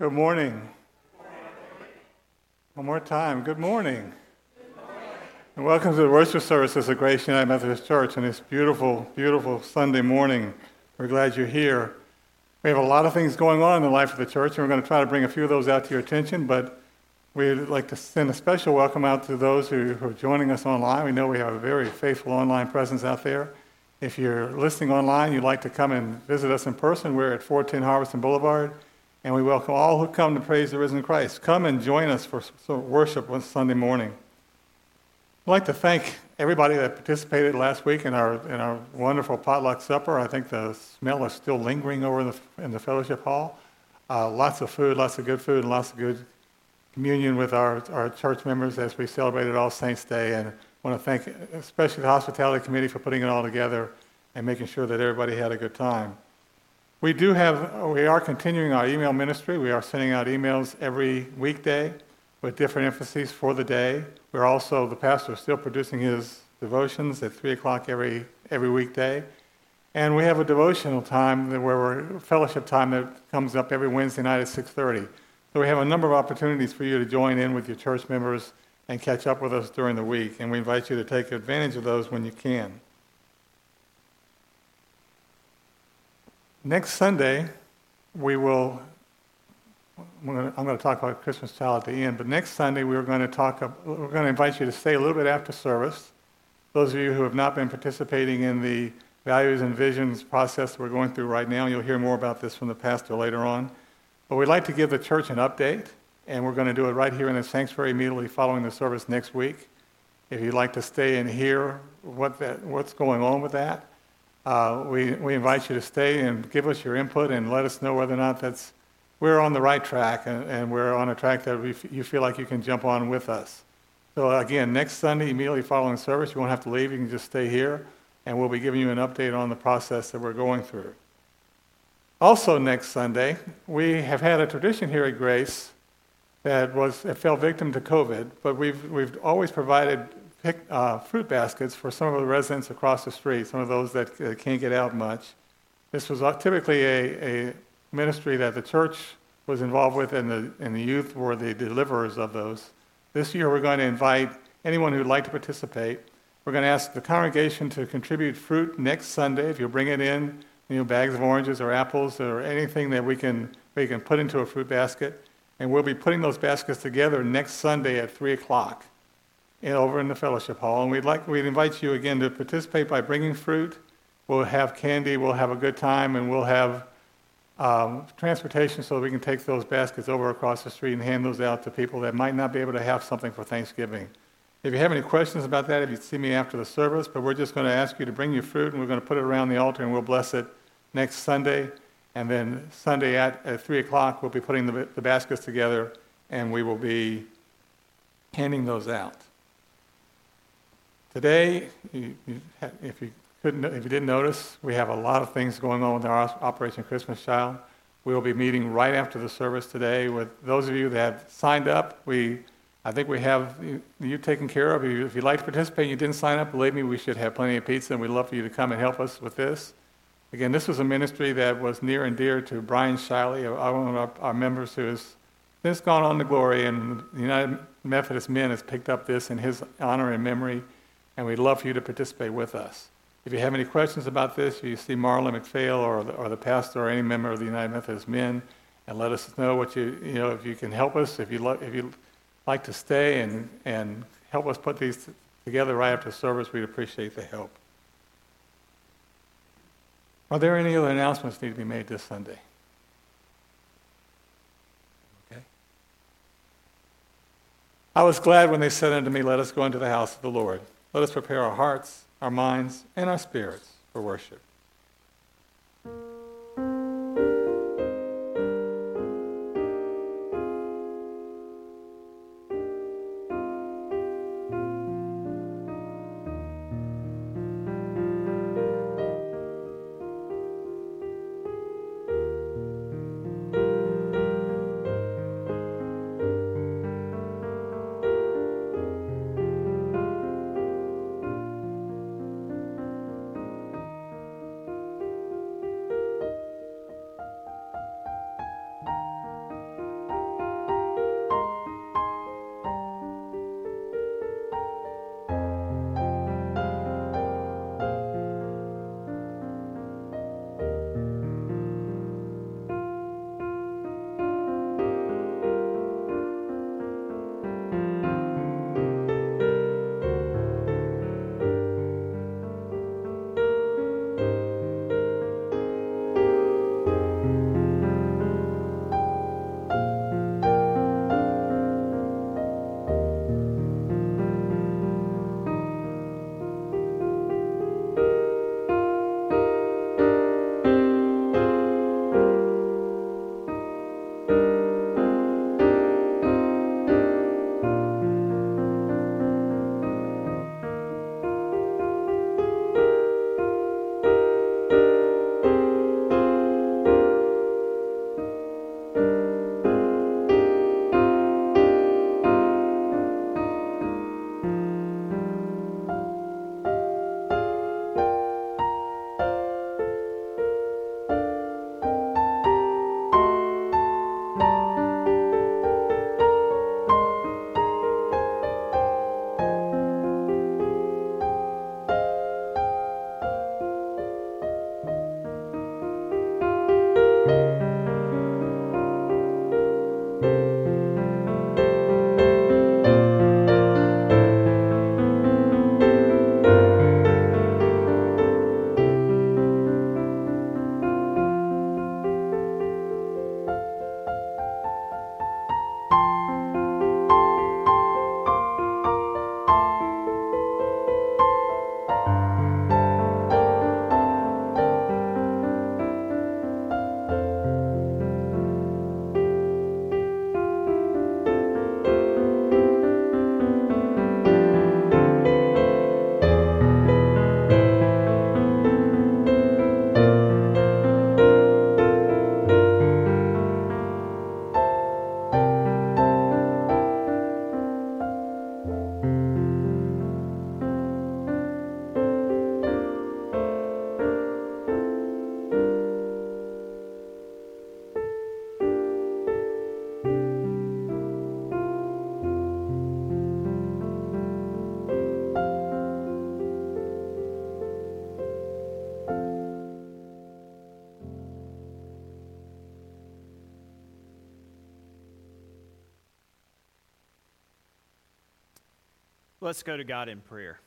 Good morning. One more time. Good morning. Good morning. And welcome to the worship services of Grace United Methodist Church on this beautiful, beautiful Sunday morning. We're glad you're here. We have a lot of things going on in the life of the church, and we're going to try to bring a few of those out to your attention, but we'd like to send a special welcome out to those who are joining us online. We know we have a very faithful online presence out there. If you're listening online, you'd like to come and visit us in person, we're at 410 Harveston Boulevard. And we welcome all who come to praise the risen Christ. Come and join us for worship on Sunday morning. I'd like to thank everybody that participated last week in our wonderful potluck supper. I think the smell is still lingering over in the fellowship hall. Lots of food, lots of good food, and lots of good communion with our church members as we celebrated All Saints Day. And I want to thank especially the hospitality committee for putting it all together and making sure that everybody had a good time. We are continuing our email ministry. We are sending out emails every weekday with different emphases for the day. We're also, the pastor is still producing his devotions at 3 o'clock every weekday. And we have a devotional time, fellowship time that comes up every Wednesday night at 6:30. So we have a number of opportunities for you to join in with your church members and catch up with us during the week. And we invite you to take advantage of those when you can. Next Sunday, I'm going to talk about Christmas Child at the end, but next Sunday we're going to invite you to stay a little bit after service. Those of you who have not been participating in the values and visions process we're going through right now, you'll hear more about this from the pastor later on. But we'd like to give the church an update, and we're going to do it right here in the sanctuary immediately following the service next week. If you'd like to stay and hear what's going on with that, we invite you to stay and give us your input and let us know whether or not we're on the right track and we're on a track that you feel like you can jump on with us. So again, next Sunday, immediately following service, you won't have to leave. You can just stay here, and we'll be giving you an update on the process that we're going through. Also next Sunday, we have had a tradition here at Grace that fell victim to COVID, but we've always provided fruit baskets for some of the residents across the street, some of those that can't get out much. This was typically a ministry that the church was involved with, and the youth were the deliverers of those. This year we're going to invite anyone who'd like to participate. We're going to ask the congregation to contribute fruit next Sunday. If you'll bring it in, bags of oranges or apples or anything that we can put into a fruit basket, and we'll be putting those baskets together next Sunday at 3 o'clock. Over in the fellowship hall, and we'd invite you again to participate by bringing fruit. We'll have candy, we'll have a good time, and we'll have transportation so that we can take those baskets over across the street and hand those out to people that might not be able to have something for Thanksgiving. If you have any questions about that, if you'd see me after the service, but we're just going to ask you to bring your fruit, and we're going to put it around the altar, and we'll bless it next Sunday, and then Sunday at 3 o'clock we'll be putting the baskets together, and we will be handing those out. Today, if you didn't notice, we have a lot of things going on with our Operation Christmas Child. We will be meeting right after the service today with those of you that have signed up. I think we have you taken care of. If you'd like to participate and you didn't sign up, believe me, we should have plenty of pizza, and we'd love for you to come and help us with this. Again, this was a ministry that was near and dear to Brian Shiley, one of our members who has since gone on to glory, and the United Methodist Men has picked up this in his honor and memory. And we'd love for you to participate with us. If you have any questions about this, you see Marla McPhail or the pastor or any member of the United Methodist Men, and let us know what if you can help us, if you'd like to stay and help us put these together right after service, we'd appreciate the help. Are there any other announcements that need to be made this Sunday? Okay. I was glad when they said unto me, "Let us go into the house of the Lord." Let us prepare our hearts, our minds, and our spirits for worship. Let's go to God in prayer.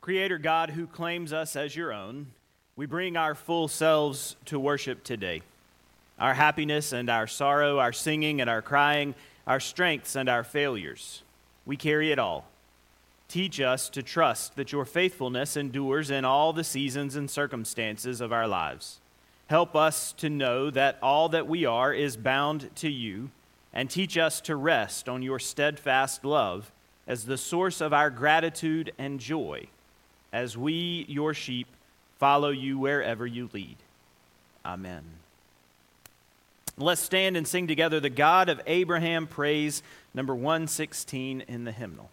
Creator God, who claims us as your own, we bring our full selves to worship today. Our happiness and our sorrow, our singing and our crying, our strengths and our failures. We carry it all. Teach us to trust that your faithfulness endures in all the seasons and circumstances of our lives. Help us to know that all that we are is bound to you, and teach us to rest on your steadfast love as the source of our gratitude and joy, as we, your sheep, follow you wherever you lead. Amen. Let's stand and sing together the God of Abraham Praise, number 116 in the hymnal.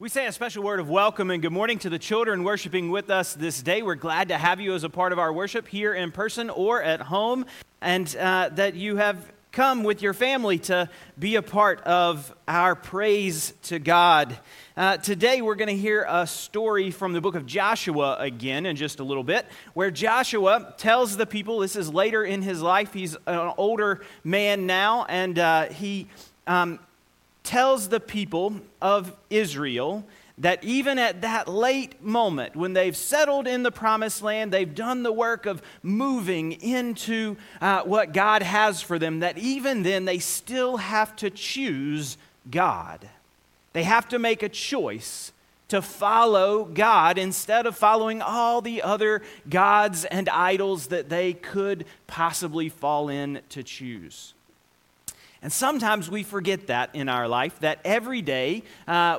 We say a special word of welcome and good morning to the children worshiping with us this day. We're glad to have you as a part of our worship here in person or at home, and that you have come with your family to be a part of our praise to God. Today we're going to hear a story from the book of Joshua again in just a little bit, where Joshua tells the people, this is later in his life, he's an older man now, and he tells the people of Israel that even at that late moment, when they've settled in the promised land, they've done the work of moving into what God has for them, that even then they still have to choose God. They have to make a choice to follow God instead of following all the other gods and idols that they could possibly fall in to choose. And sometimes we forget that in our life, that every day,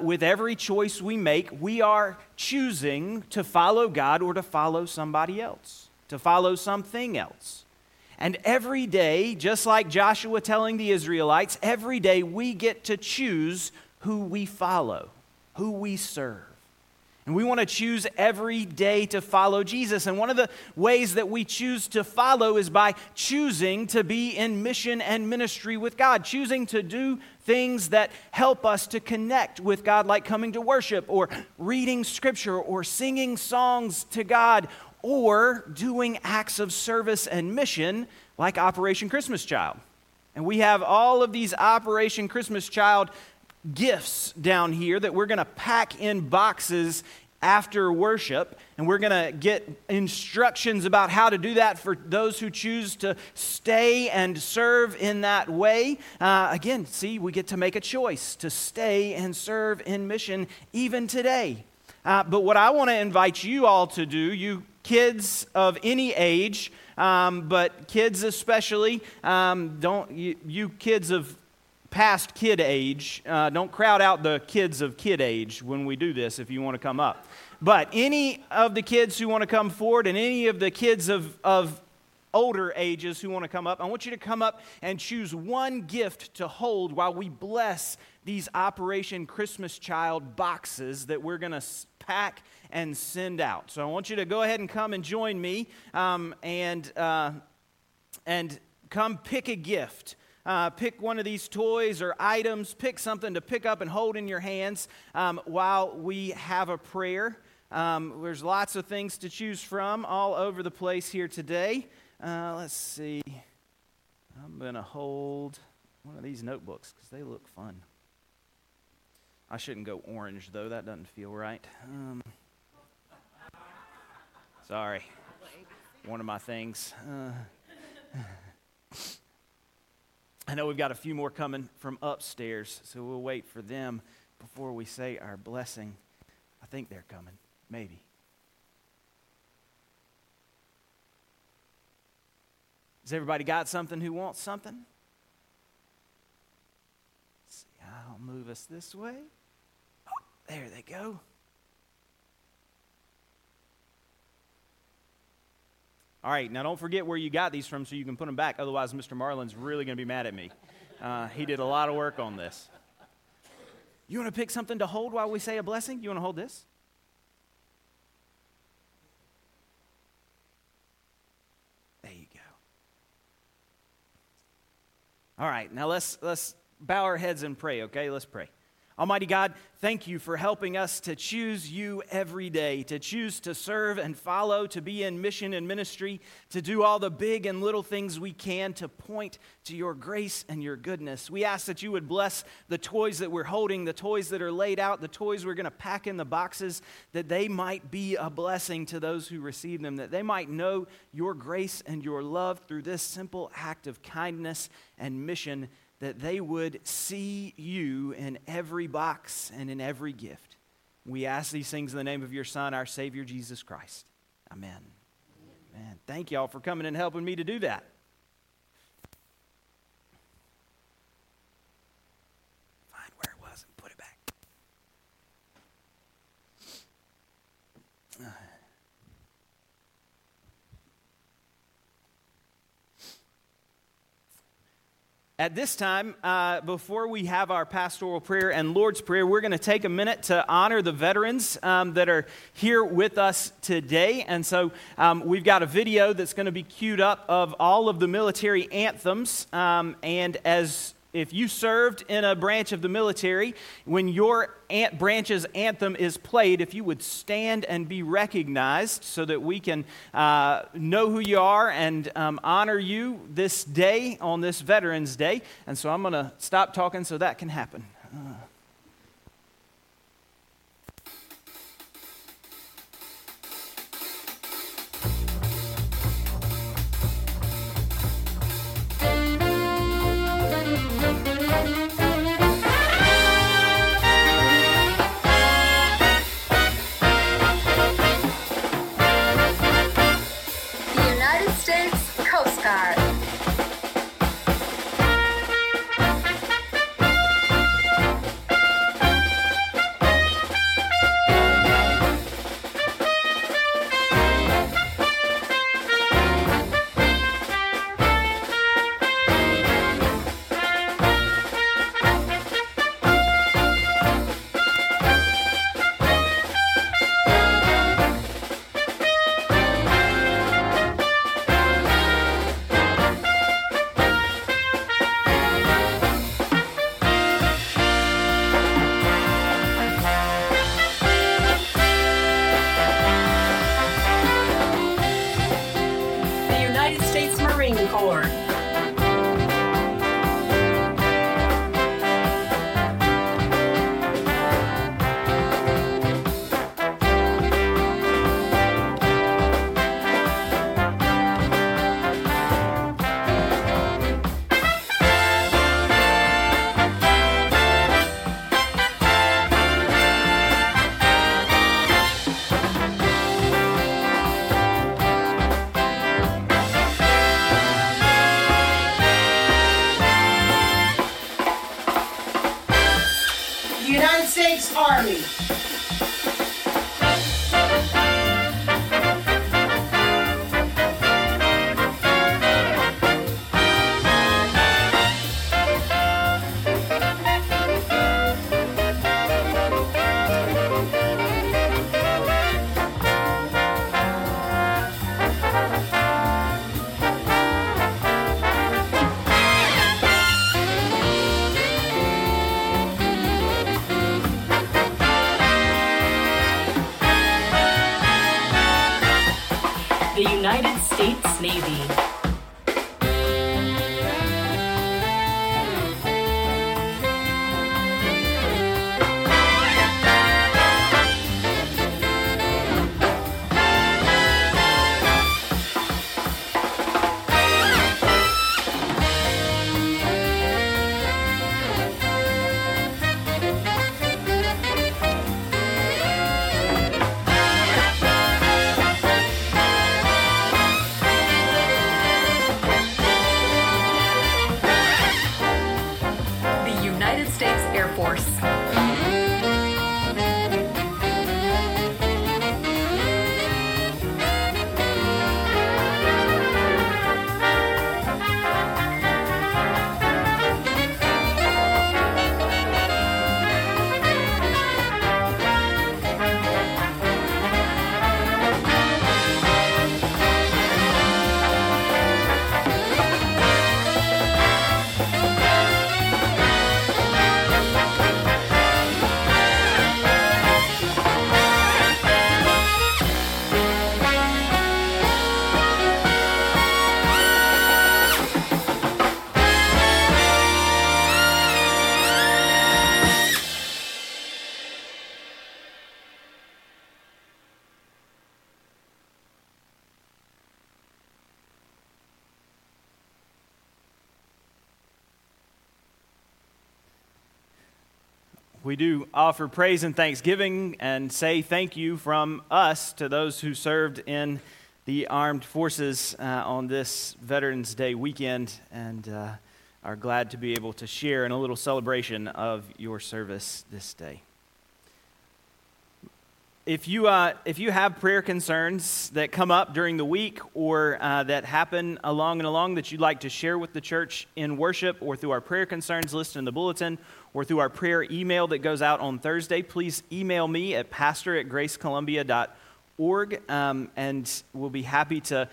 with every choice we make, we are choosing to follow God or to follow somebody else, to follow something else. And every day, just like Joshua telling the Israelites, every day we get to choose who we follow, who we serve. And we want to choose every day to follow Jesus. And one of the ways that we choose to follow is by choosing to be in mission and ministry with God, choosing to do things that help us to connect with God, like coming to worship or reading scripture or singing songs to God or doing acts of service and mission like Operation Christmas Child. And we have all of these Operation Christmas Child gifts down here that we're going to pack in boxes after worship, and we're going to get instructions about how to do that for those who choose to stay and serve in that way. Again, see, we get to make a choice to stay and serve in mission even today. But what I want to invite you all to do, you kids of any age, but kids especially, you kids of past kid age, don't crowd out the kids of kid age when we do this if you want to come up. But any of the kids who want to come forward and any of the kids of older ages who want to come up, I want you to come up and choose one gift to hold while we bless these Operation Christmas Child boxes that we're going to pack and send out. So I want you to go ahead and come and join me and come pick a gift. Pick one of these toys or items. Pick something to pick up and hold in your hands while we have a prayer. There's lots of things to choose from all over the place here today. Let's see. I'm going to hold one of these notebooks because they look fun. I shouldn't go orange, though. That doesn't feel right. Sorry. One of my things. I know we've got a few more coming from upstairs, so we'll wait for them before we say our blessing. I think they're coming, maybe. Has everybody got something who wants something? Let's see, I'll move us this way. Oh, there they go. All right, now don't forget where you got these from so you can put them back. Otherwise, Mr. Marlin's really going to be mad at me. He did a lot of work on this. You want to pick something to hold while we say a blessing? You want to hold this? There you go. All right, now let's bow our heads and pray, okay? Let's pray. Almighty God, thank you for helping us to choose you every day, to choose to serve and follow, to be in mission and ministry, to do all the big and little things we can to point to your grace and your goodness. We ask that you would bless the toys that we're holding, the toys that are laid out, the toys we're going to pack in the boxes, that they might be a blessing to those who receive them, that they might know your grace and your love through this simple act of kindness and mission, that they would see you in every box and in every gift. We ask these things in the name of your Son, our Savior, Jesus Christ. Amen. Amen. Amen. Thank y'all for coming and helping me to do that. Find where it was and put it back. At this time, before we have our pastoral prayer and Lord's Prayer, we're going to take a minute to honor the veterans that are here with us today. And so we've got a video that's going to be queued up of all of the military anthems. If you served in a branch of the military, when your branch's anthem is played, if you would stand and be recognized so that we can know who you are and honor you this day on this Veterans Day. And so I'm going to stop talking so that can happen. forward. Army. The United States Navy. We do offer praise and thanksgiving and say thank you from us to those who served in the armed forces on this Veterans Day weekend and are glad to be able to share in a little celebration of your service this day. If you have prayer concerns that come up during the week or that happen along that you'd like to share with the church in worship or through our prayer concerns listed in the bulletin or through our prayer email that goes out on Thursday, please email me at pastor@gracecolumbia.org, and we'll be happy to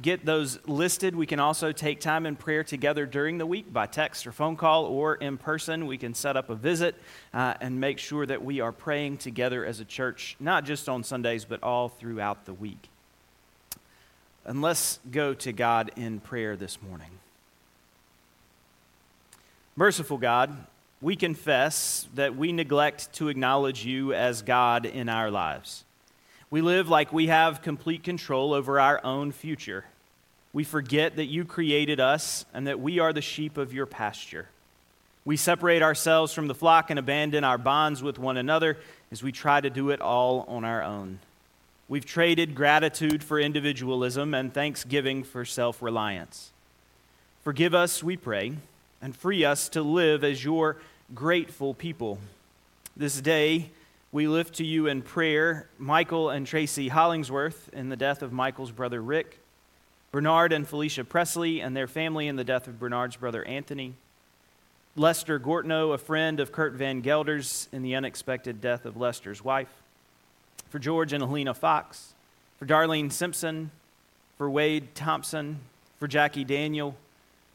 get those listed. We can also take time in prayer together during the week by text or phone call or in person. We can set up a visit and make sure that we are praying together as a church, not just on Sundays, but all throughout the week. And let's go to God in prayer this morning. Merciful God, we confess that we neglect to acknowledge you as God in our lives. We live like we have complete control over our own future. We forget that you created us and that we are the sheep of your pasture. We separate ourselves from the flock and abandon our bonds with one another as we try to do it all on our own. We've traded gratitude for individualism and thanksgiving for self-reliance. Forgive us, we pray, and free us to live as your grateful people. This day, we lift to you in prayer Michael and Tracy Hollingsworth in the death of Michael's brother Rick, Bernard and Felicia Presley and their family in the death of Bernard's brother Anthony, Lester Gortnow, a friend of Kurt Van Gelder's, in the unexpected death of Lester's wife, for George and Helena Fox, for Darlene Simpson, for Wade Thompson, for Jackie Daniel,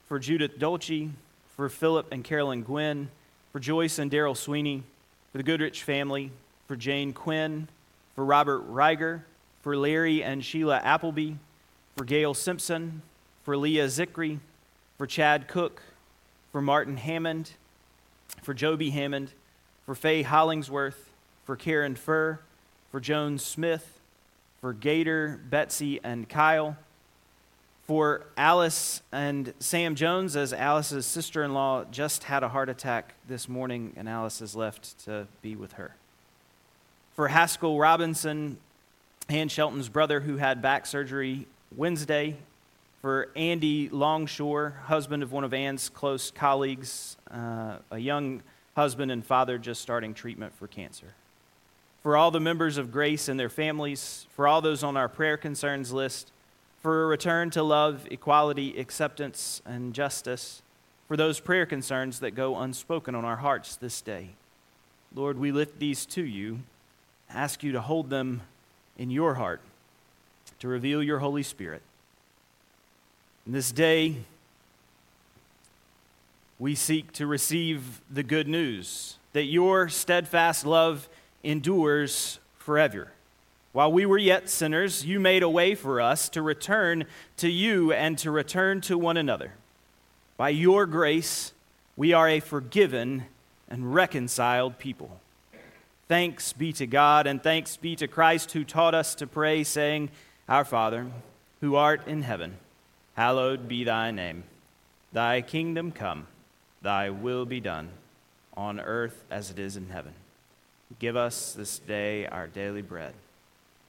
for Judith Dolce, for Philip and Carolyn Gwynn, for Joyce and Daryl Sweeney, for the Goodrich family, for Jane Quinn, for Robert Reiger, for Larry and Sheila Appleby, for Gail Simpson, for Leah Zikri, for Chad Cook, for Martin Hammond, for Joby Hammond, for Faye Hollingsworth, for Karen Furr, for Joan Smith, for Gator, Betsy, and Kyle, for Alice and Sam Jones, as Alice's sister-in-law just had a heart attack this morning, and Alice is left to be with her. For Haskell Robinson, Ann Shelton's brother, who had back surgery Wednesday. For Andy Longshore, husband of one of Ann's close colleagues, a young husband and father just starting treatment for cancer. For all the members of Grace and their families, for all those on our prayer concerns list, for a return to love, equality, acceptance, and justice, for those prayer concerns that go unspoken on our hearts this day. Lord, we lift these to you, ask you to hold them in your heart, to reveal your Holy Spirit. In this day, we seek to receive the good news that your steadfast love endures forever. While we were yet sinners, you made a way for us to return to you and to return to one another. By your grace, we are a forgiven and reconciled people. Thanks be to God, and thanks be to Christ, who taught us to pray, saying, Our Father, who art in heaven, hallowed be thy name. Thy kingdom come, thy will be done, on earth as it is in heaven. Give us this day our daily bread.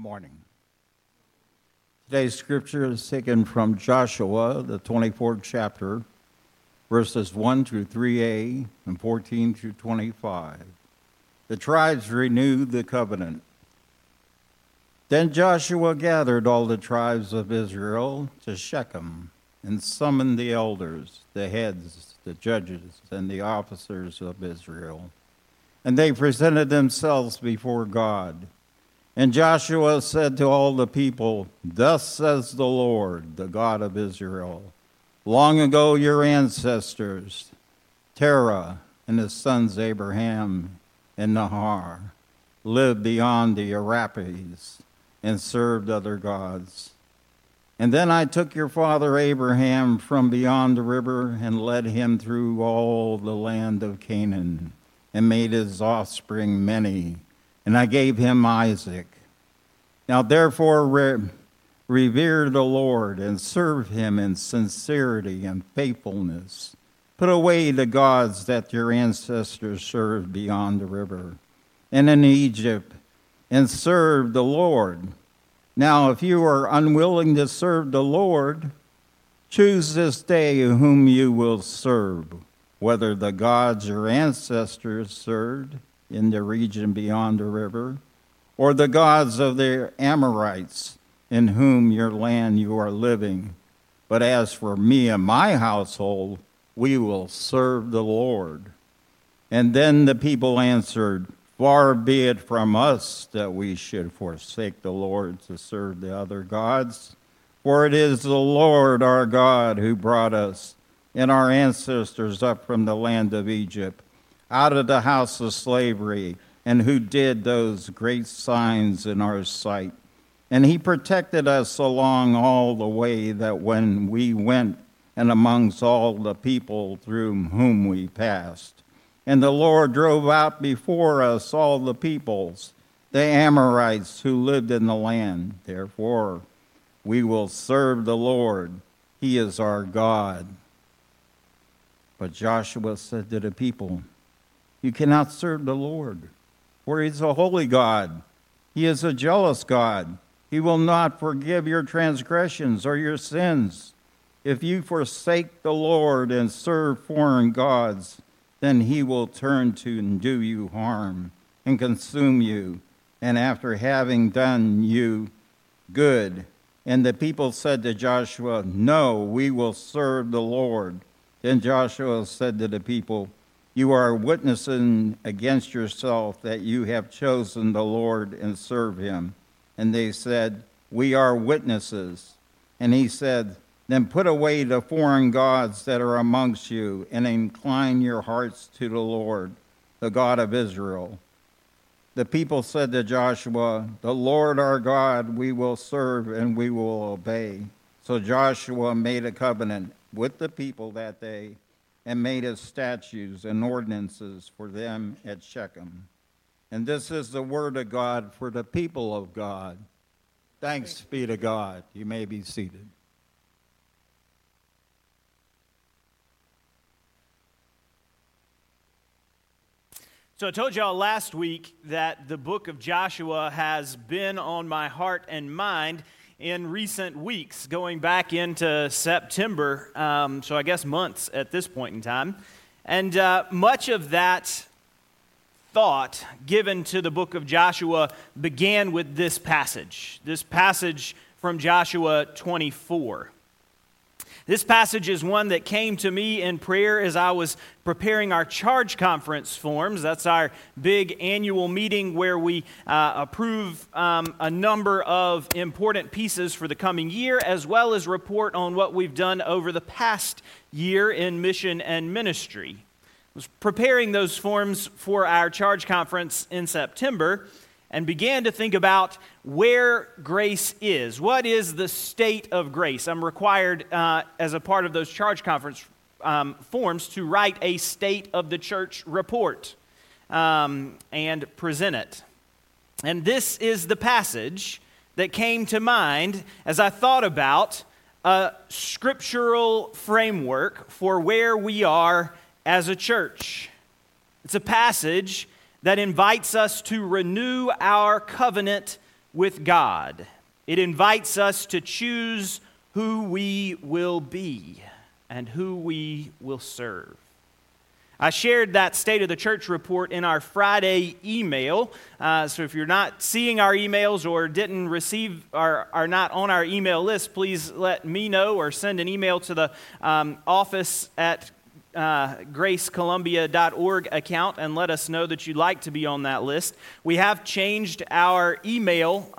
morning. Today's scripture is taken from Joshua, the 24th chapter, verses 1 through 3a and 14 through 25. The tribes renewed the covenant. Then Joshua gathered all the tribes of Israel to Shechem and summoned the elders, the heads, the judges, and the officers of Israel. And they presented themselves before God. And Joshua said to all the people, "Thus says the Lord, the God of Israel, long ago your ancestors, Terah and his sons Abraham and Nahor, lived beyond the Euphrates and served other gods. And then I took your father Abraham from beyond the river and led him through all the land of Canaan, and made his offspring many, and I gave him Isaac. Now therefore revere the Lord and serve him in sincerity and faithfulness. Put away the gods that your ancestors served beyond the river and in Egypt, and serve the Lord. Now if you are unwilling to serve the Lord, choose this day whom you will serve, whether the gods your ancestors served in the region beyond the river, or the gods of the Amorites in whom your land you are living. But as for me and my household, we will serve the Lord." And then the people answered, "Far be it from us that we should forsake the Lord to serve the other gods, for it is the Lord our God who brought us and our ancestors up from the land of Egypt, out of the house of slavery, and who did those great signs in our sight. And he protected us along all the way that when we went and amongst all the people through whom we passed. And the Lord drove out before us all the peoples, the Amorites who lived in the land. Therefore, we will serve the Lord. He is our God." But Joshua said to the people, "You cannot serve the Lord, for he is a holy God. He is a jealous God. He will not forgive your transgressions or your sins. If you forsake the Lord and serve foreign gods, then he will turn to and do you harm and consume you, and after having done you good." And the people said to Joshua, "No, we will serve the Lord." Then Joshua said to the people, "You are witnessing against yourself that you have chosen the Lord and serve him." And they said, "We are witnesses." And he said, "Then put away the foreign gods that are amongst you and incline your hearts to the Lord, the God of Israel." The people said to Joshua, "The Lord our God we will serve and we will obey." So Joshua made a covenant with the people that day, and made us statutes and ordinances for them at Shechem. And this is the word of God for the people of God. Thanks be to God. You may be seated. So I told y'all last week that the book of Joshua has been on my heart and mind in recent weeks, going back into September, so I guess months at this point in time. And much of that thought given to the book of Joshua began with this passage from Joshua 24. This passage is one that came to me in prayer as I was preparing our charge conference forms. That's our big annual meeting where we approve a number of important pieces for the coming year, as well as report on what we've done over the past year in mission and ministry. I was preparing those forms for our charge conference in September and began to think about where grace is. What is the state of grace? I'm required, as a part of those charge conference forms, to write a state of the church report and present it. And this is the passage that came to mind as I thought about a scriptural framework for where we are as a church. It's a passage that invites us to renew our covenant with God. It invites us to choose who we will be and who we will serve. I shared that State of the Church report in our Friday email, so if you're not seeing our emails or didn't receive or are not on our email list, please let me know or send an email to the office at gracecolumbia.org account and let us know that you'd like to be on that list. We have changed our email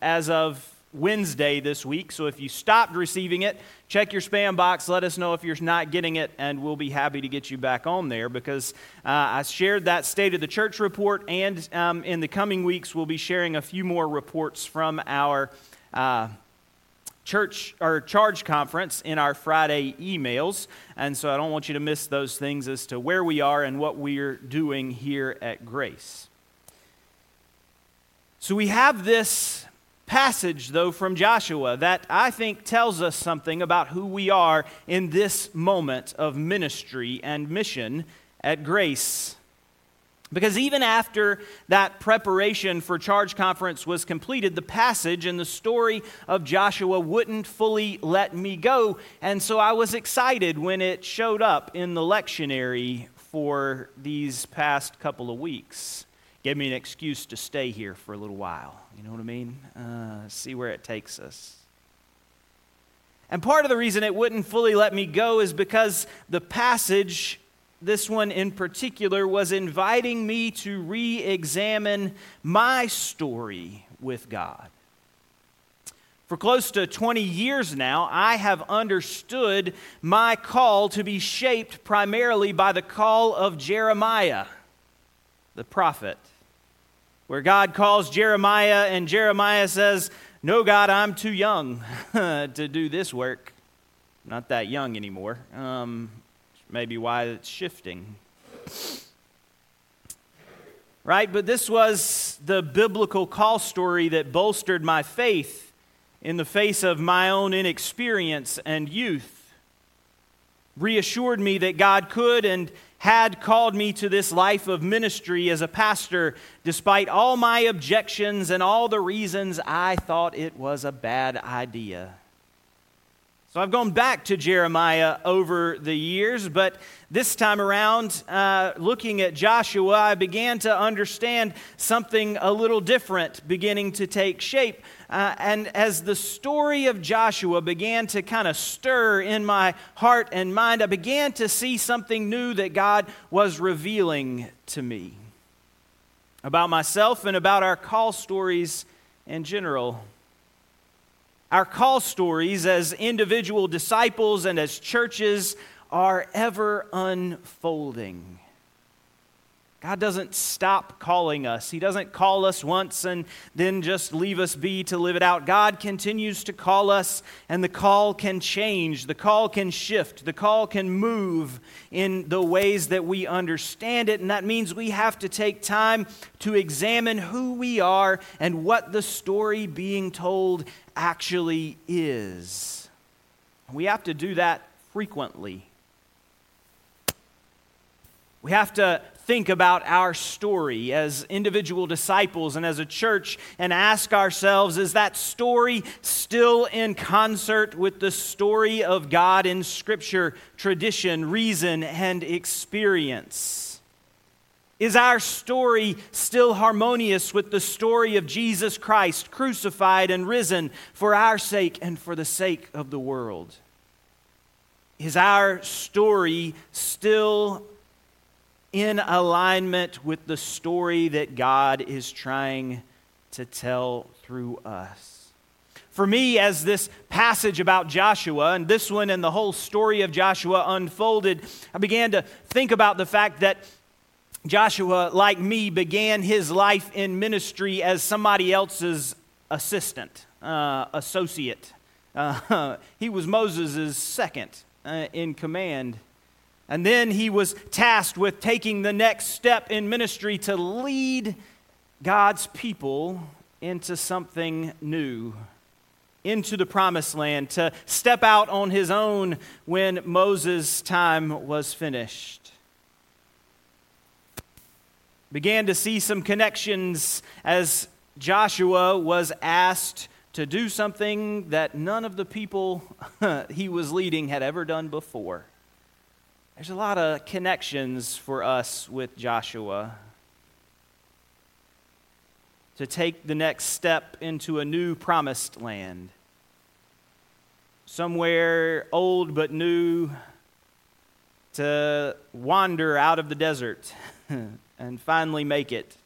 as of Wednesday this week, so if you stopped receiving it, check your spam box, let us know if you're not getting it, and we'll be happy to get you back on there, because I shared that State of the Church report, and in the coming weeks we'll be sharing a few more reports from our church or charge conference in our Friday emails, and so I don't want you to miss those things as to where we are and what we're doing here at Grace. So we have this passage, though, from Joshua that I think tells us something about who we are in this moment of ministry and mission at Grace. Because even after that preparation for charge conference was completed, the passage and the story of Joshua wouldn't fully let me go, and so I was excited when it showed up in the lectionary for these past couple of weeks. Gave me an excuse to stay here for a little while. You know what I mean? See where it takes us. And part of the reason it wouldn't fully let me go is because the passage, this one in particular, was inviting me to re-examine my story with God. For close to 20 years now, I have understood my call to be shaped primarily by the call of Jeremiah, the prophet, where God calls Jeremiah, and Jeremiah says, "No, God, I'm too young to do this work." I'm not that young anymore. Maybe why it's shifting. Right? But this was the biblical call story that bolstered my faith in the face of my own inexperience and youth, reassured me that God could and had called me to this life of ministry as a pastor, despite all my objections and all the reasons I thought it was a bad idea. So I've gone back to Jeremiah over the years, but this time around, looking at Joshua, I began to understand something a little different beginning to take shape. And as the story of Joshua began to kind of stir in my heart and mind, I began to see something new that God was revealing to me about myself and about our call stories in general. Our call stories as individual disciples and as churches are ever unfolding. God doesn't stop calling us. He doesn't call us once and then just leave us be to live it out. God continues to call us, and the call can change. The call can shift. The call can move in the ways that we understand it, and that means we have to take time to examine who we are and what the story being told actually is. We have to do that frequently. We have to think about our story as individual disciples and as a church and ask ourselves, is that story still in concert with the story of God in Scripture, tradition, reason, and experience? Is our story still harmonious with the story of Jesus Christ, crucified and risen for our sake and for the sake of the world? Is our story still in alignment with the story that God is trying to tell through us? For me, as this passage about Joshua, and this one and the whole story of Joshua unfolded, I began to think about the fact that Joshua, like me, began his life in ministry as somebody else's assistant, associate. He was Moses' second in command. And then he was tasked with taking the next step in ministry to lead God's people into something new, into the promised land, to step out on his own when Moses' time was finished. Began to see some connections as Joshua was asked to do something that none of the people he was leading had ever done before. There's a lot of connections for us with Joshua. To take the next step into a new promised land. Somewhere old but new, to wander out of the desert and finally make it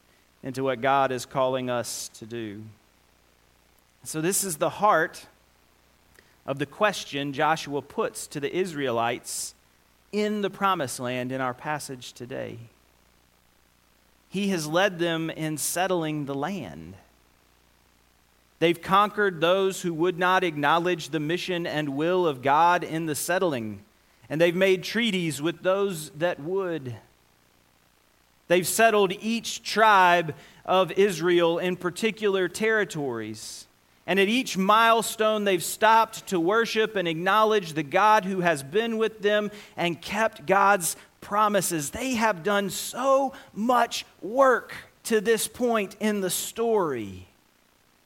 into what God is calling us to do. So this is the heart of the question Joshua puts to the Israelites in the promised land in our passage today. He has led them in settling the land. They've conquered those who would not acknowledge the mission and will of God in the settling, and they've made treaties with those that would. They've settled each tribe of Israel in particular territories, and at each milestone they've stopped to worship and acknowledge the God who has been with them and kept God's promises. They have done so much work to this point in the story.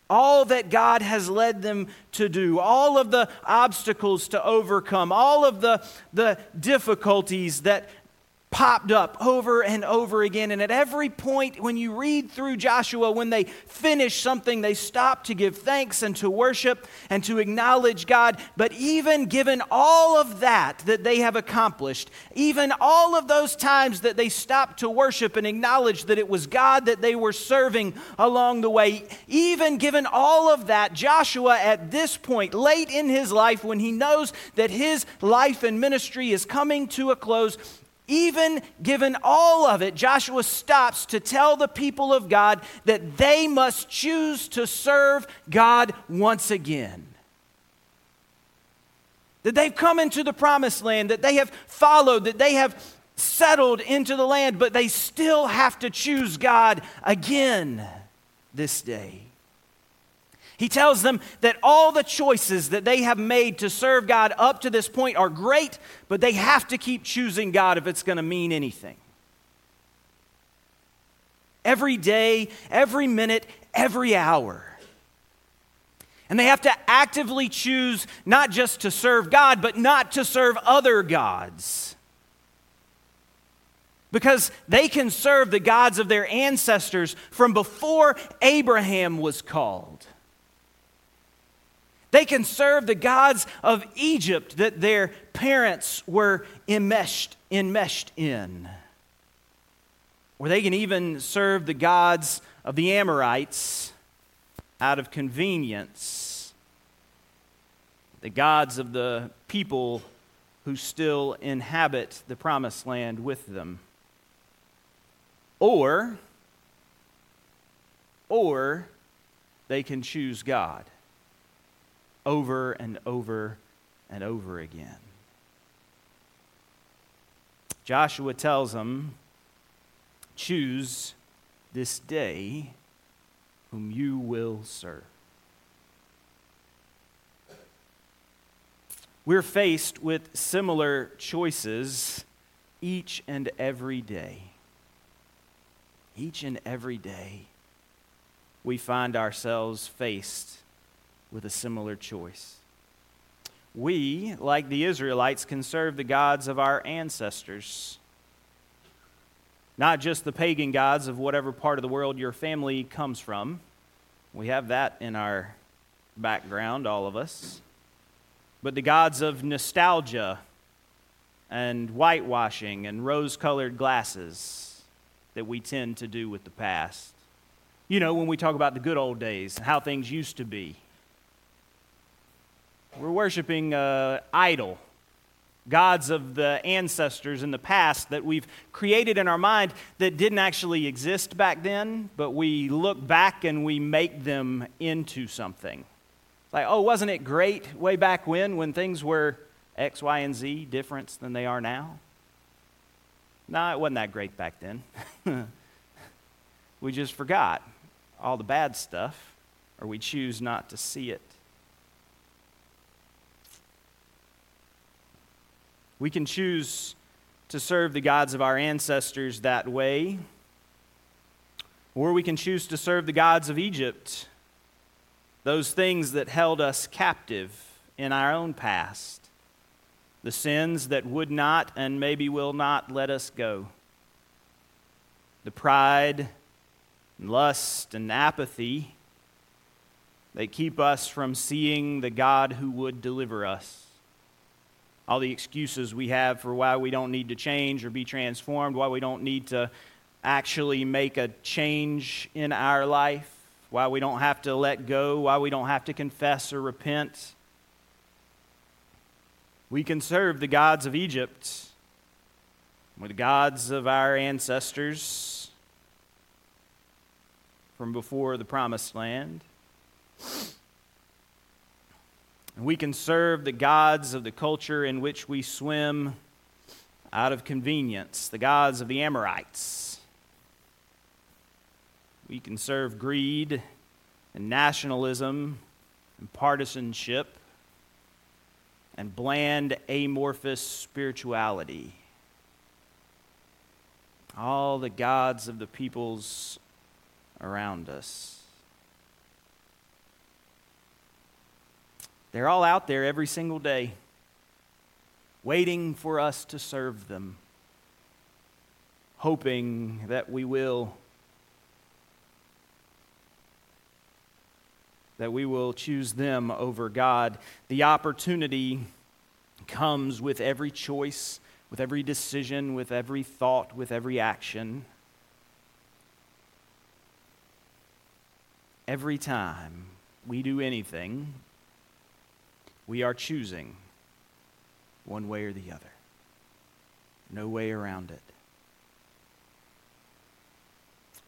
All that God has led them to do, all of the obstacles to overcome, all of the difficulties that popped up over and over again. And at every point when you read through Joshua, when they finish something, they stop to give thanks and to worship and to acknowledge God. But even given all of that they have accomplished, even all of those times that they stopped to worship and acknowledge that it was God that they were serving along the way, even given all of that, Joshua at this point, late in his life, when he knows that his life and ministry is coming to a close, even given all of it, Joshua stops to tell the people of God that they must choose to serve God once again. That they've come into the promised land, that they have followed, that they have settled into the land, but they still have to choose God again this day. He tells them that all the choices that they have made to serve God up to this point are great, but they have to keep choosing God if it's going to mean anything. Every day, every minute, every hour. And they have to actively choose not just to serve God, but not to serve other gods. Because they can serve the gods of their ancestors from before Abraham was called. They can serve the gods of Egypt that their parents were enmeshed in. Or they can even serve the gods of the Amorites out of convenience. The gods of the people who still inhabit the promised land with them. Or they can choose God. Over and over and over again. Joshua tells them, choose this day whom you will serve. We're faced with similar choices each and every day. Each and every day we find ourselves faced with a similar choice. We, like the Israelites, can serve the gods of our ancestors. Not just the pagan gods of whatever part of the world your family comes from. We have that in our background, all of us. But the gods of nostalgia and whitewashing and rose-colored glasses that we tend to do with the past. You know, when we talk about the good old days and how things used to be. We're worshiping idol, gods of the ancestors in the past that we've created in our mind that didn't actually exist back then, but we look back and we make them into something. Like, oh, wasn't it great way back when things were X, Y, and Z different than they are now? No, it wasn't that great back then. We just forgot all the bad stuff, or we choose not to see it. We can choose to serve the gods of our ancestors that way, Or we can choose to serve the gods of Egypt, those things that held us captive in our own past, the sins that would not and maybe will not let us go, the pride and lust and apathy that keep us from seeing the God who would deliver us. All the excuses we have for why we don't need to change or be transformed, why we don't need to actually make a change in our life, why we don't have to let go, why we don't have to confess or repent. We can serve the gods of Egypt or the gods of our ancestors from before the Promised Land. We can serve the gods of the culture in which we swim out of convenience, the gods of the Amorites. We can serve greed and nationalism and partisanship and bland, amorphous spirituality. All the gods of the peoples around us. They're all out there every single day, waiting for us to serve them, hoping that we will, choose them over God. The opportunity comes with every choice, with every decision, with every thought, with every action. Every time we do anything, we are choosing one way or the other. No way around it.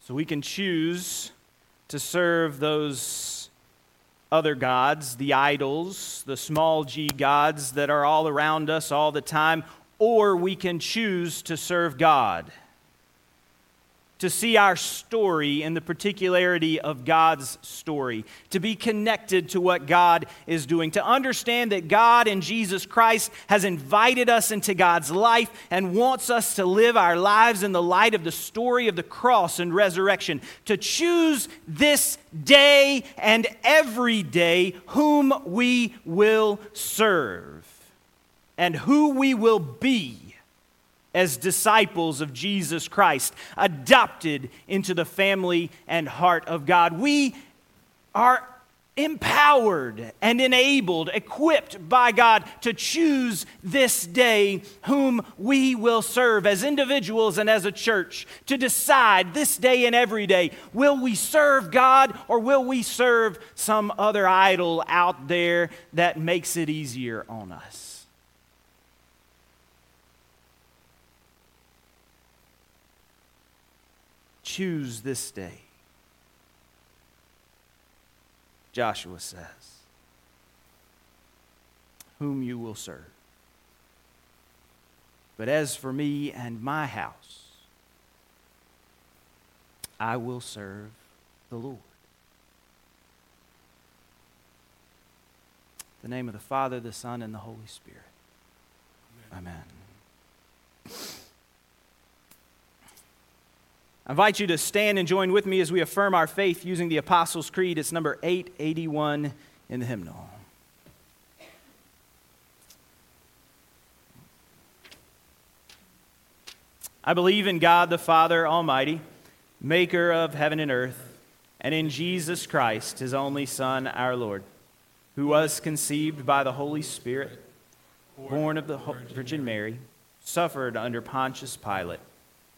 So we can choose to serve those other gods, the idols, the small g gods that are all around us all the time, or we can choose to serve God, to see our story in the particularity of God's story, to be connected to what God is doing, to understand that God in Jesus Christ has invited us into God's life and wants us to live our lives in the light of the story of the cross and resurrection, to choose this day and every day whom we will serve and who we will be as disciples of Jesus Christ, adopted into the family and heart of God. We are empowered and enabled, equipped by God to choose this day whom we will serve as individuals and as a church, to decide this day and every day, will we serve God or will we serve some other idol out there that makes it easier on us? Choose this day, Joshua says, whom you will serve. But as for me and my house, I will serve the Lord. In the name of the Father, the Son, and the Holy Spirit. Amen. Amen. I invite you to stand and join with me as we affirm our faith using the Apostles' Creed. It's number 881 in the hymnal. I believe in God the Father Almighty, maker of heaven and earth, and in Jesus Christ, his only Son, our Lord, who was conceived by the Holy Spirit, born of the Virgin Mary, suffered under Pontius Pilate,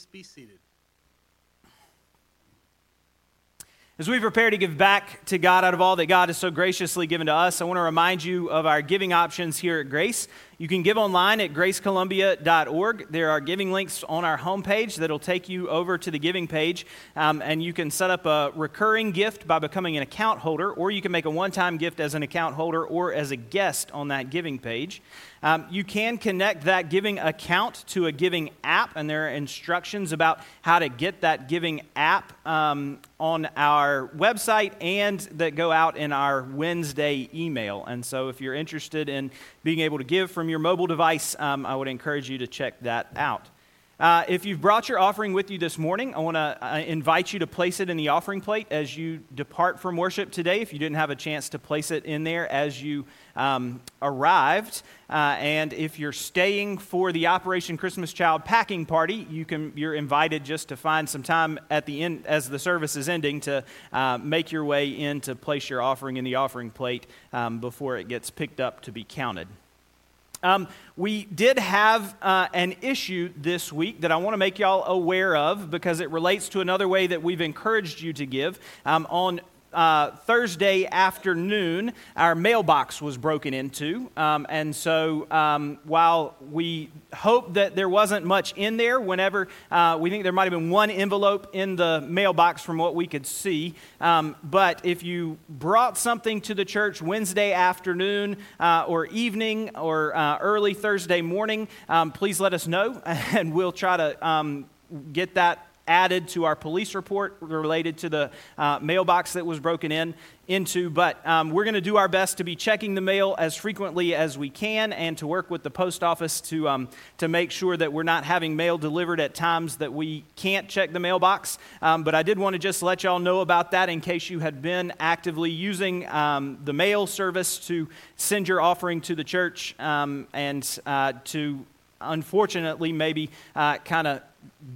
Please be seated. As we prepare to give back to God out of all that God has so graciously given to us, I want to remind you of our giving options here at Grace. You can give online at gracecolumbia.org. There are giving links on our homepage that will take you over to the giving page, and you can set up a recurring gift by becoming an account holder, or you can make a one-time gift as an account holder or as a guest on that giving page. You can connect that giving account to a giving app, and there are instructions about how to get that giving app on our website and that go out in our Wednesday email. And so if you're interested in being able to give from your mobile device, I would encourage you to check that out. If you've brought your offering with you this morning, I want to invite you to place it in the offering plate as you depart from worship today, if you didn't have a chance to place it in there as you arrived. And if you're staying for the Operation Christmas Child packing party, you're invited just to find some time at the end as the service is ending to make your way in to place your offering in the offering plate before it gets picked up to be counted. We did have an issue this week that I want to make y'all aware of because it relates to another way that we've encouraged you to give. On Thursday afternoon, our mailbox was broken into, and so while we hope that there wasn't much in there, whenever we think there might have been one envelope in the mailbox from what we could see, but if you brought something to the church Wednesday afternoon or evening or early Thursday morning, please let us know, and we'll try to get that added to our police report related to the mailbox that was broken into. But we're going to do our best to be checking the mail as frequently as we can and to work with the post office to make sure that we're not having mail delivered at times that we can't check the mailbox. But I did want to just let y'all know about that in case you had been actively using the mail service to send your offering to the church and to unfortunately maybe kind of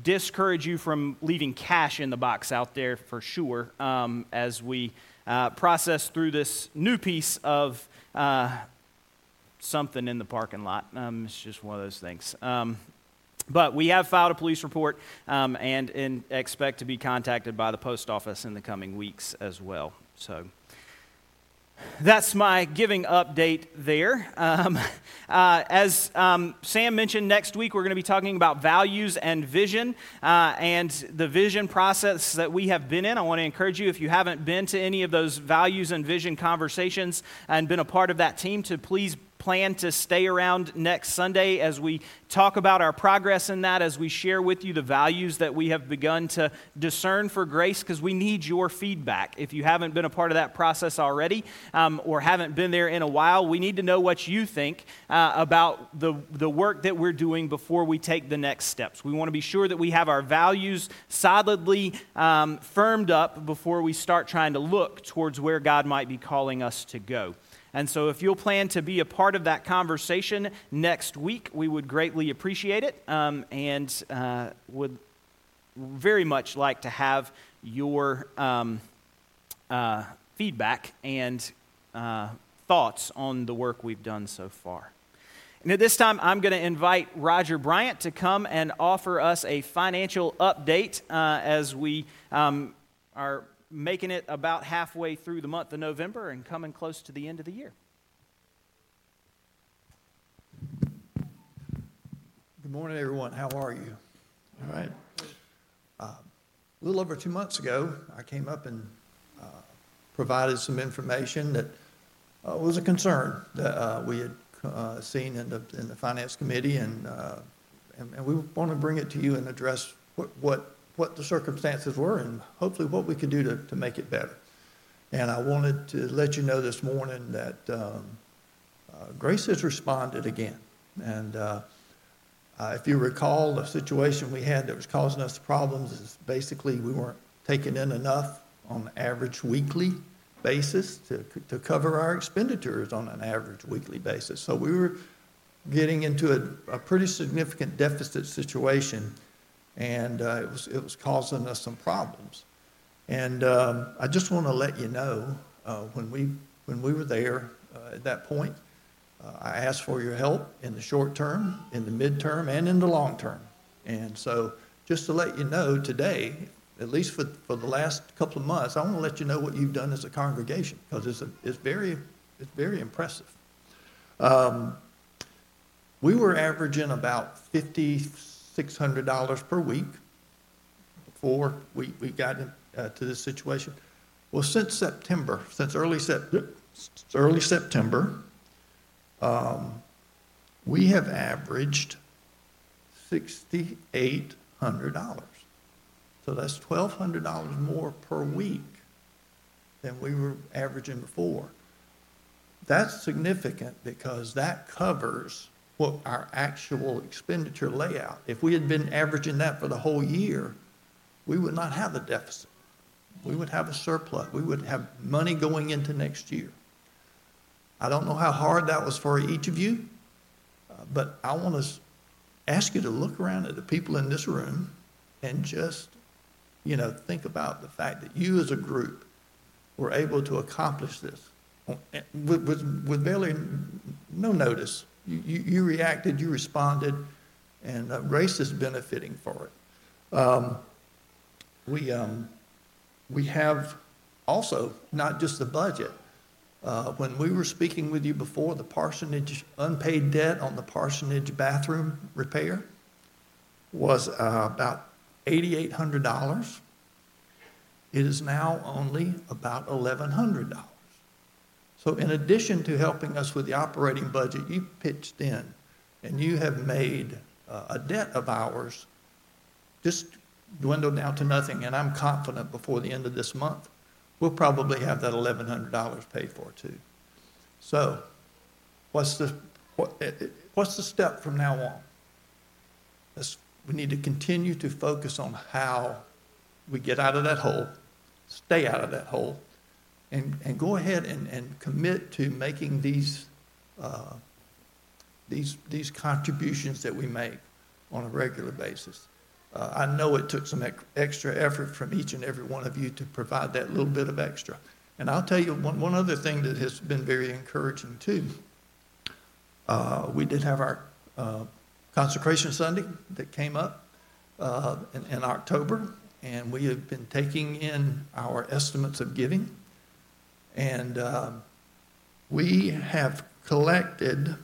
discourage you from leaving cash in the box out there for sure as we process through this new piece of something in the parking lot. It's just one of those things. But we have filed a police report and expect to be contacted by the post office in the coming weeks as well. So that's my giving update there. As Sam mentioned, next week we're going to be talking about values and vision and the vision process that we have been in. I want to encourage you, if you haven't been to any of those values and vision conversations and been a part of that team, to please plan to stay around next Sunday as we talk about our progress in that, as we share with you the values that we have begun to discern for Grace, because we need your feedback. If you haven't been a part of that process already or haven't been there in a while, we need to know what you think about the work that we're doing before we take the next steps. We want to be sure that we have our values solidly firmed up before we start trying to look towards where God might be calling us to go. And so if you'll plan to be a part of that conversation next week, we would greatly appreciate it and would very much like to have your feedback and thoughts on the work we've done so far. And at this time, I'm going to invite Roger Bryant to come and offer us a financial update as we are making it about halfway through the month of November and coming close to the end of the year. Good morning, everyone. How are you? All right. A little over 2 months ago, I came up and provided some information that was a concern that we had seen in the Finance Committee, and we want to bring it to you and address what the circumstances were and hopefully what we could do to make it better. And I wanted to let you know this morning that Grace has responded again. And if you recall, the situation we had that was causing us problems is basically we weren't taking in enough on an average weekly basis to cover our expenditures on an average weekly basis. So we were getting into a pretty significant deficit situation, and it was causing us some problems. And I just want to let you know, when we were there at that point, I asked for your help in the short term, in the midterm, and in the long term. And so just to let you know today, at least for the last couple of months, I want to let you know what you've done as a congregation, because it's very impressive. We were averaging about $5,600 per week before we got to this situation. Well, since early September, we have averaged $6,800. So that's $1,200 more per week than we were averaging before. That's significant because that covers what our actual expenditure layout. If we had been averaging that for the whole year, we would not have a deficit. We would have a surplus. We would have money going into next year. I don't know how hard that was for each of you, but I want to ask you to look around at the people in this room and just, think about the fact that you as a group were able to accomplish this with barely no notice. You reacted, you responded, and Grace is benefiting for it. We have also not just the budget. When we were speaking with you before, the parsonage unpaid debt on the parsonage bathroom repair was about $8,800. It is now only about $1,100. So in addition to helping us with the operating budget, you pitched in and you have made a debt of ours just dwindle down to nothing. And I'm confident before the end of this month, we'll probably have that $1,100 paid for too. So what's the step from now on? We need to continue to focus on how we get out of that hole, stay out of that hole, and go ahead and commit to making these contributions that we make on a regular basis. I know it took some extra effort from each and every one of you to provide that little bit of extra. And I'll tell you one other thing that has been very encouraging too. We did have our Consecration Sunday that came up in October, and we have been taking in our estimates of giving. And we have collected,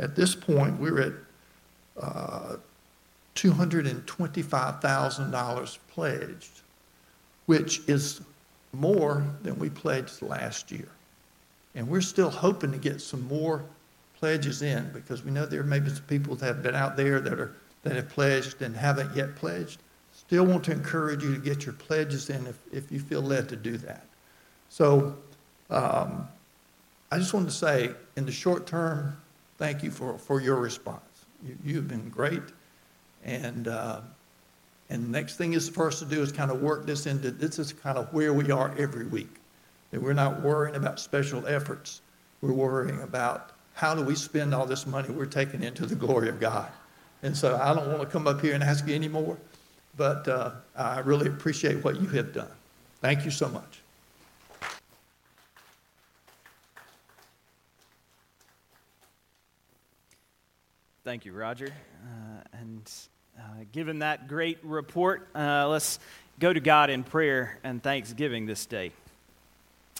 at this point, we're at $225,000 pledged, which is more than we pledged last year. And we're still hoping to get some more pledges in, because we know there may be some people that have been out there that have pledged and haven't yet pledged. Still want to encourage you to get your pledges in if you feel led to do that. So I just wanted to say, in the short term, thank you for your response. You've been great. And the next thing is for us to do is kind of work this into, this is kind of where we are every week. That we're not worrying about special efforts. We're worrying about how do we spend all this money we're taking into the glory of God. And so I don't want to come up here and ask you anymore, but I really appreciate what you have done. Thank you so much. Thank you, Roger. Given that great report, let's go to God in prayer and thanksgiving this day.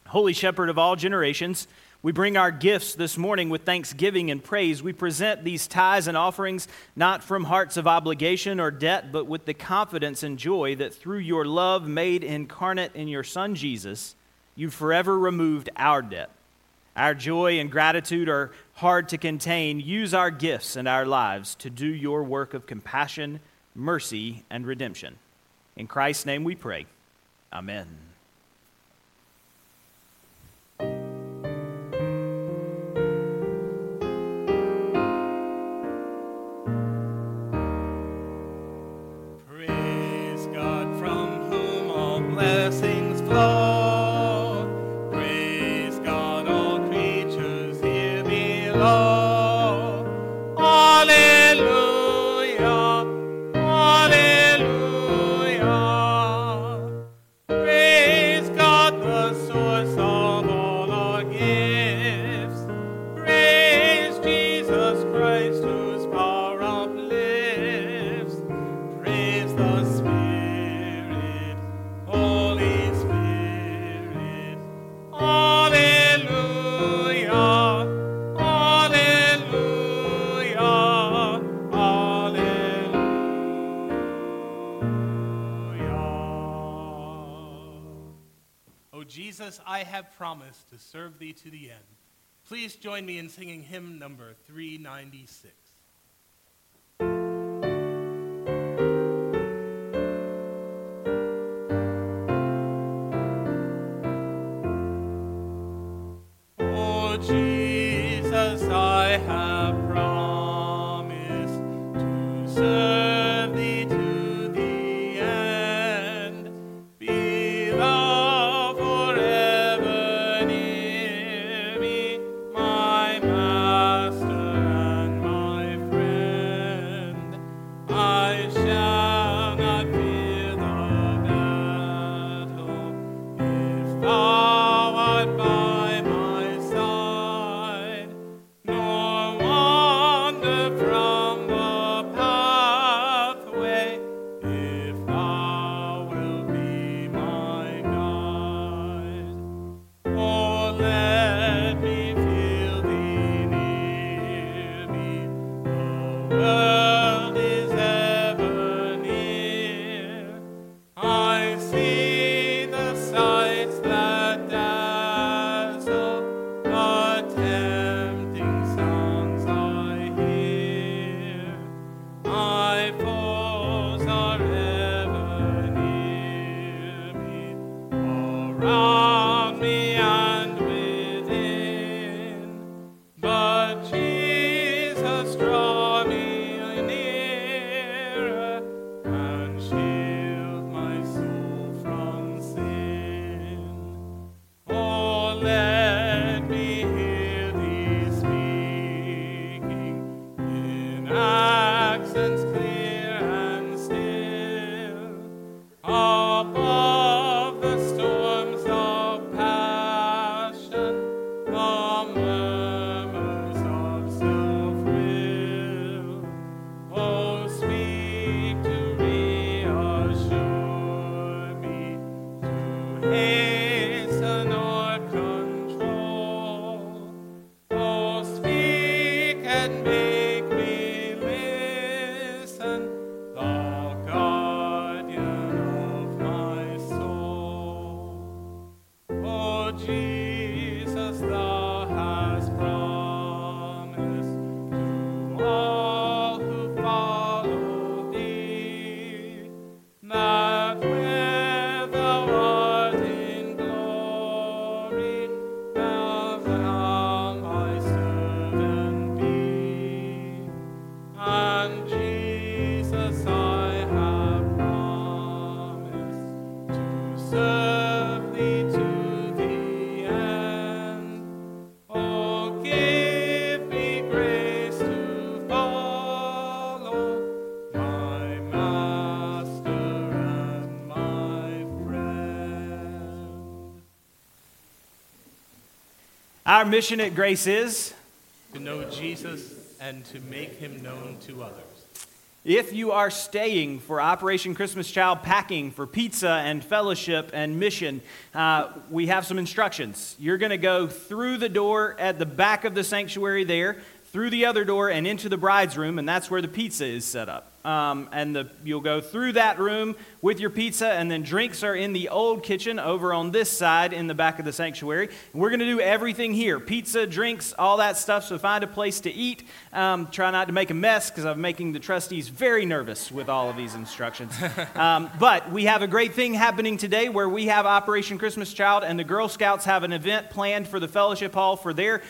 Holy Shepherd of all generations, we bring our gifts this morning with thanksgiving and praise. We present these tithes and offerings not from hearts of obligation or debt, but with the confidence and joy that through your love made incarnate in your Son Jesus, you forever removed our debt. Our joy and gratitude are hard to contain. Use our gifts and our lives to do your work of compassion, mercy, and redemption. In Christ's name we pray. Amen. Praise God from whom all blessings flow. Praise Jesus, I have promised to serve thee to the end. Please join me in singing hymn number 396. Our mission at Grace is to know Jesus and to make him known to others. If you are staying for Operation Christmas Child packing for pizza and fellowship and mission, we have some instructions. You're going to go through the door at the back of the sanctuary there, through the other door and into the bride's room, and that's where the pizza is set up. You'll go through that room with your pizza, and then drinks are in the old kitchen over on this side in the back of the sanctuary. And we're going to do everything here, pizza, drinks, all that stuff, so find a place to eat. Try not to make a mess, because I'm making the trustees very nervous with all of these instructions. But we have a great thing happening today where we have Operation Christmas Child, and the Girl Scouts have an event planned for the fellowship hall for their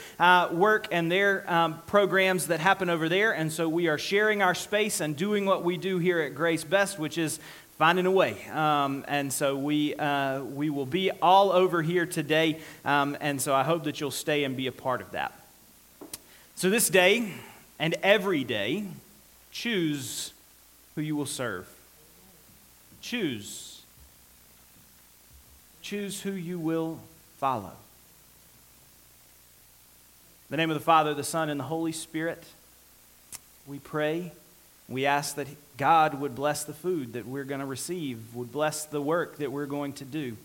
work and their programs that happen over there, and so we are sharing our space and doing what we do here at Grace Best, which is finding a way. And so we will be all over here today, and so I hope that you'll stay and be a part of that. So this day and every day, choose who you will serve. Choose who you will follow. In the name of the Father, the Son, and the Holy Spirit, we pray. We ask that God would bless the food that we're going to receive, would bless the work that we're going to do,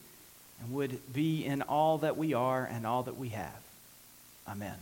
and would be in all that we are and all that we have. Amen.